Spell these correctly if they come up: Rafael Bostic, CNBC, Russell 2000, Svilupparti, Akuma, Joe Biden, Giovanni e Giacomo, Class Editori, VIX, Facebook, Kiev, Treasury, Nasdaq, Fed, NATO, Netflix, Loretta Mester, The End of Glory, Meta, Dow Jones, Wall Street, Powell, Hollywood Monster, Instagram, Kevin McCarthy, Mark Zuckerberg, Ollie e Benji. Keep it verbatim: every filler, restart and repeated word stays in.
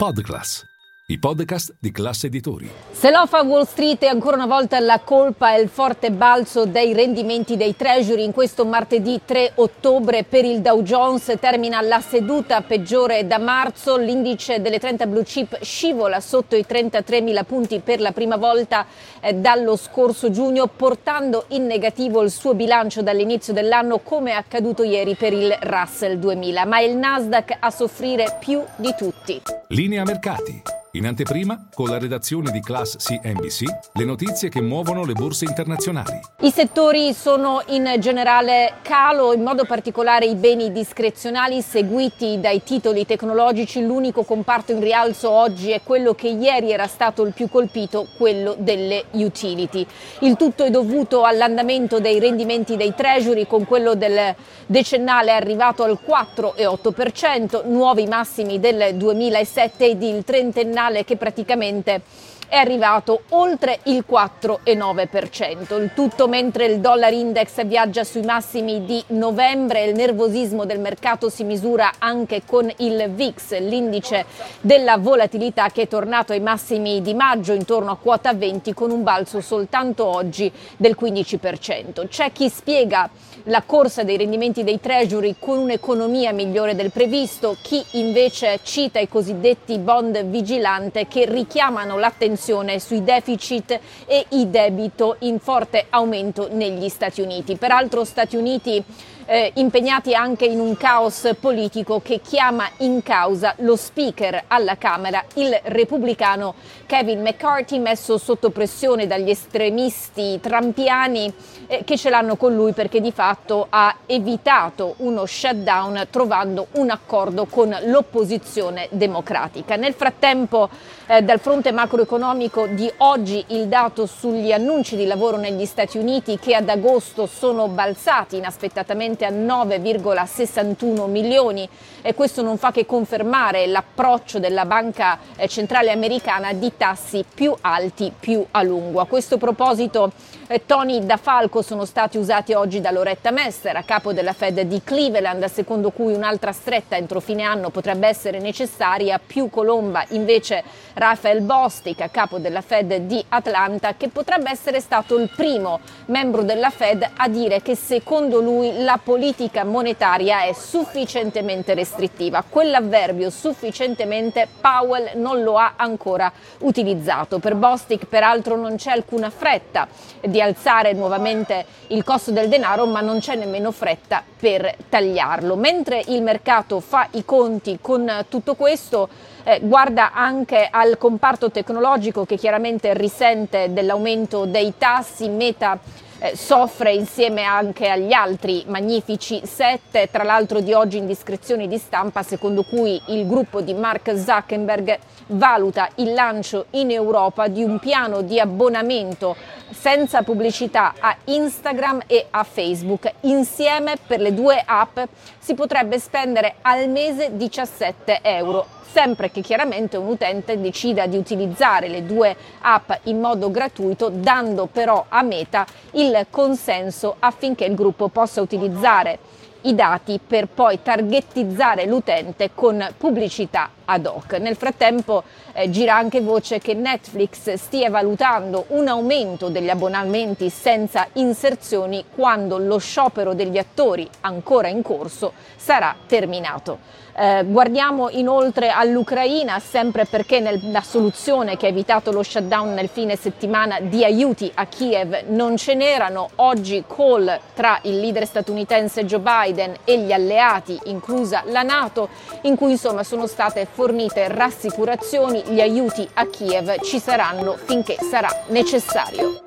Podcast. I podcast di Class Editori. Se lo fa Wall Street, e ancora una volta la colpa è il forte balzo dei rendimenti dei Treasury. In questo martedì tre ottobre per il Dow Jones termina la seduta peggiore da marzo. L'indice delle trenta blue chip scivola sotto i trentatremila punti per la prima volta eh, dallo scorso giugno, portando in negativo il suo bilancio dall'inizio dell'anno, come è accaduto ieri per il Russell duemila. Ma è il Nasdaq a soffrire più di tutti. Linea mercati. In anteprima, con la redazione di Class C N B C, le notizie che muovono le borse internazionali. I settori sono in generale calo, in modo particolare i beni discrezionali seguiti dai titoli tecnologici. L'unico comparto in rialzo oggi è quello che ieri era stato il più colpito, quello delle utility. Il tutto è dovuto all'andamento dei rendimenti dei Treasury, con quello del decennale arrivato al quattro virgola otto per cento, nuovi massimi del duemilasette, ed il trentennale che praticamente è arrivato oltre il quattro virgola nove per cento. Il tutto mentre il dollar index viaggia sui massimi di novembre. Il nervosismo del mercato si misura anche con il V I X, l'indice della volatilità, che è tornato ai massimi di maggio intorno a quota venti, con un balzo soltanto oggi del quindici per cento. C'è chi spiega la corsa dei rendimenti dei Treasury con un'economia migliore del previsto, chi invece cita i cosiddetti bond vigilante, che richiamano l'attenzione sui deficit e il debito in forte aumento negli Stati Uniti. Peraltro Stati Uniti eh, impegnati anche in un caos politico che chiama in causa lo speaker alla Camera, il repubblicano Kevin McCarthy, messo sotto pressione dagli estremisti trumpiani eh, che ce l'hanno con lui, perché di fatto ha evitato uno shutdown trovando un accordo con l'opposizione democratica. Nel frattempo eh, dal fronte macroeconomico di oggi il dato sugli annunci di lavoro negli Stati Uniti, che ad agosto sono balzati inaspettatamente a nove virgola sessantuno milioni, e questo non fa che confermare l'approccio della banca eh, centrale americana di tassi più alti più a lungo. A questo proposito eh, toni da falco sono stati usati oggi da Loretta Mester, a capo della Fed di Cleveland, secondo cui un'altra stretta entro fine anno potrebbe essere necessaria, più colomba invece Rafael Bostic, a capo della Fed di Atlanta, che potrebbe essere stato il primo membro della Fed a dire che secondo lui la politica monetaria è sufficientemente restrittiva. Quell'avverbio sufficientemente Powell non lo ha ancora utilizzato. Per Bostic peraltro non c'è alcuna fretta di alzare nuovamente il costo del denaro, ma non c'è nemmeno fretta per tagliarlo. Mentre il mercato fa i conti con tutto questo, eh, guarda anche al comparto tecnologico, che chiaramente risente dell'aumento dei tassi. Meta eh, soffre insieme anche agli altri magnifici sette. Tra l'altro di oggi indiscrezioni di stampa secondo cui il gruppo di Mark Zuckerberg valuta il lancio in Europa di un piano di abbonamento senza pubblicità a Instagram e a Facebook. Insieme per le due app si potrebbe spendere al mese diciassette euro, sempre che chiaramente un utente decida di utilizzare le due app in modo gratuito, dando però a Meta il consenso affinché il gruppo possa utilizzare i dati per poi targetizzare l'utente con pubblicità ad hoc. Nel frattempo eh, gira anche voce che Netflix stia valutando un aumento degli abbonamenti senza inserzioni quando lo sciopero degli attori, ancora in corso, sarà terminato. Eh, guardiamo inoltre all'Ucraina, sempre perché nella soluzione che ha evitato lo shutdown nel fine settimana di aiuti a Kiev non ce n'erano. Oggi call tra il leader statunitense Joe Biden e gli alleati, inclusa la NATO, in cui insomma sono state fornite rassicurazioni. Gli aiuti a Kiev ci saranno finché sarà necessario.